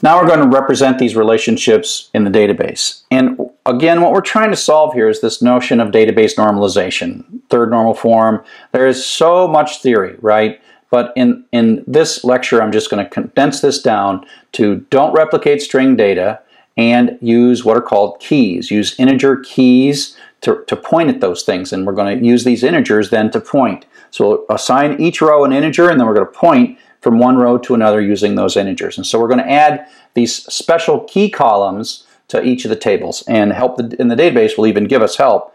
Now we're going to represent these relationships in the database. And again, what we're trying to solve here is this notion of database normalization, third normal form. There is so much theory, right? But in this lecture, I'm just going to condense this down to don't replicate string data and use what are called keys. Use integer keys to point at those things. And we're going to use these integers then to point. So we'll assign each row an integer, and then we're going to point from one row to another using those integers. And so we're going to add these special key columns to each of the tables, and help in the database will even give us help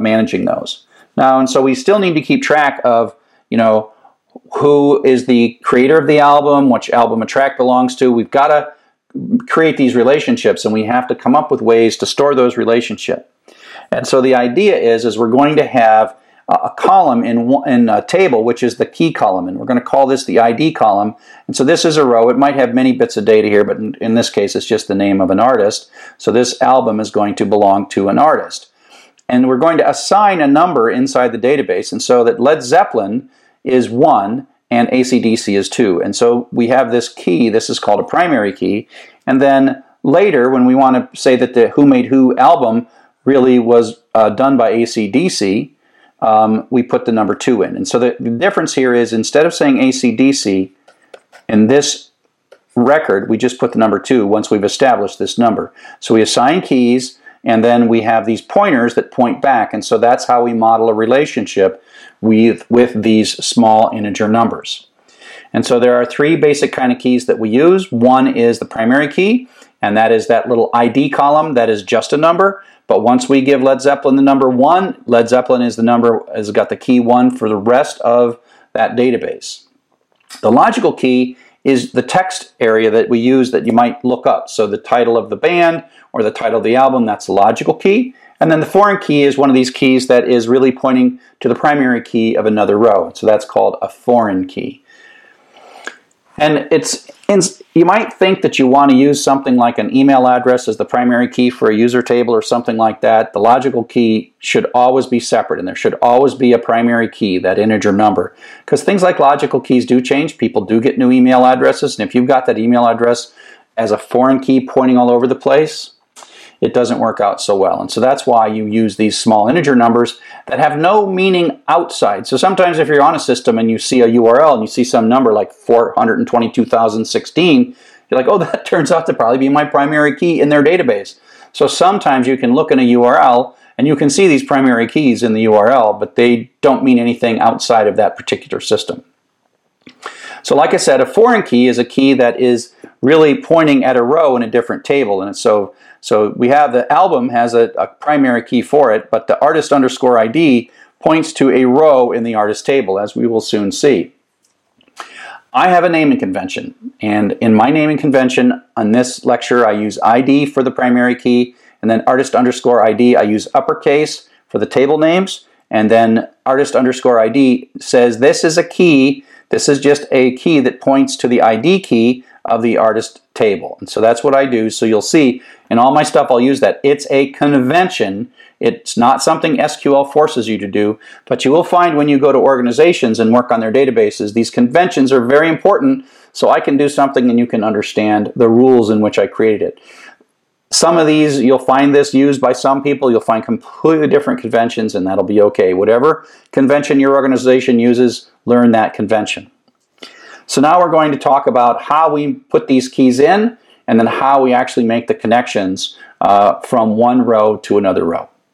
managing those. Now, and so we still need to keep track of, you know, who is the creator of the album, which album a track belongs to. We've got to create these relationships, and we have to come up with ways to store those relationships. And so the idea is we're going to have a column in a table, which is the key column, and we're going to call this the ID column. And so this is a row. It might have many bits of data here, but in this case it's just the name of an artist. So this album is going to belong to an artist. And we're going to assign a number inside the database, and so that Led Zeppelin is 1 and AC/DC is 2. And so we have this key. This is called a primary key. And then later, when we want to say that the Who Made Who album really was done by AC/DC, we put the number 2 in. And so the difference here is, instead of saying AC/DC in this record, we just put the number 2 once we've established this number. So we assign keys, and then we have these pointers that point back. And so that's how we model a relationship with these small integer numbers. And so there are 3 basic kind of keys that we use. One is the primary key, and that is that little ID column that is just a number. But once we give Led Zeppelin the number 1, Led Zeppelin is the number, has got the key 1 for the rest of that database. The logical key is the text area that we use that you might look up. So the title of the band or the title of the album, that's the logical key. And then the foreign key is one of these keys that is really pointing to the primary key of another row. So that's called a foreign key. And you might think that you want to use something like an email address as the primary key for a user table or something like that. The logical key should always be separate, and there should always be a primary key, that integer number. Because things like logical keys do change. People do get new email addresses, and if you've got that email address as a foreign key pointing all over the place, it doesn't work out so well. And so that's why you use these small integer numbers that have no meaning outside. So sometimes if you're on a system and you see a URL and you see some number like 422,016, you're like, oh, that turns out to probably be my primary key in their database. So sometimes you can look in a URL and you can see these primary keys in the URL, but they don't mean anything outside of that particular system. So like I said, a foreign key is a key that is really pointing at a row in a different table. And so we have the album has a primary key for it, but the artist underscore ID points to a row in the artist table, as we will soon see. I have a naming convention, and in my naming convention on this lecture I use ID for the primary key, and then artist underscore ID I use uppercase for the table names, and then artist underscore ID says this is a key. This is just a key that points to the ID key of the artist table. And so that's what I do. So you'll see in all my stuff I'll use that. It's a convention. It's not something SQL forces you to do, but you will find when you go to organizations and work on their databases, these conventions are very important, so I can do something and you can understand the rules in which I created it. Some of these, you'll find this used by some people. You'll find completely different conventions, and that'll be okay. Whatever convention your organization uses, learn that convention. So now we're going to talk about how we put these keys in, and then how we actually make the connections from one row to another row.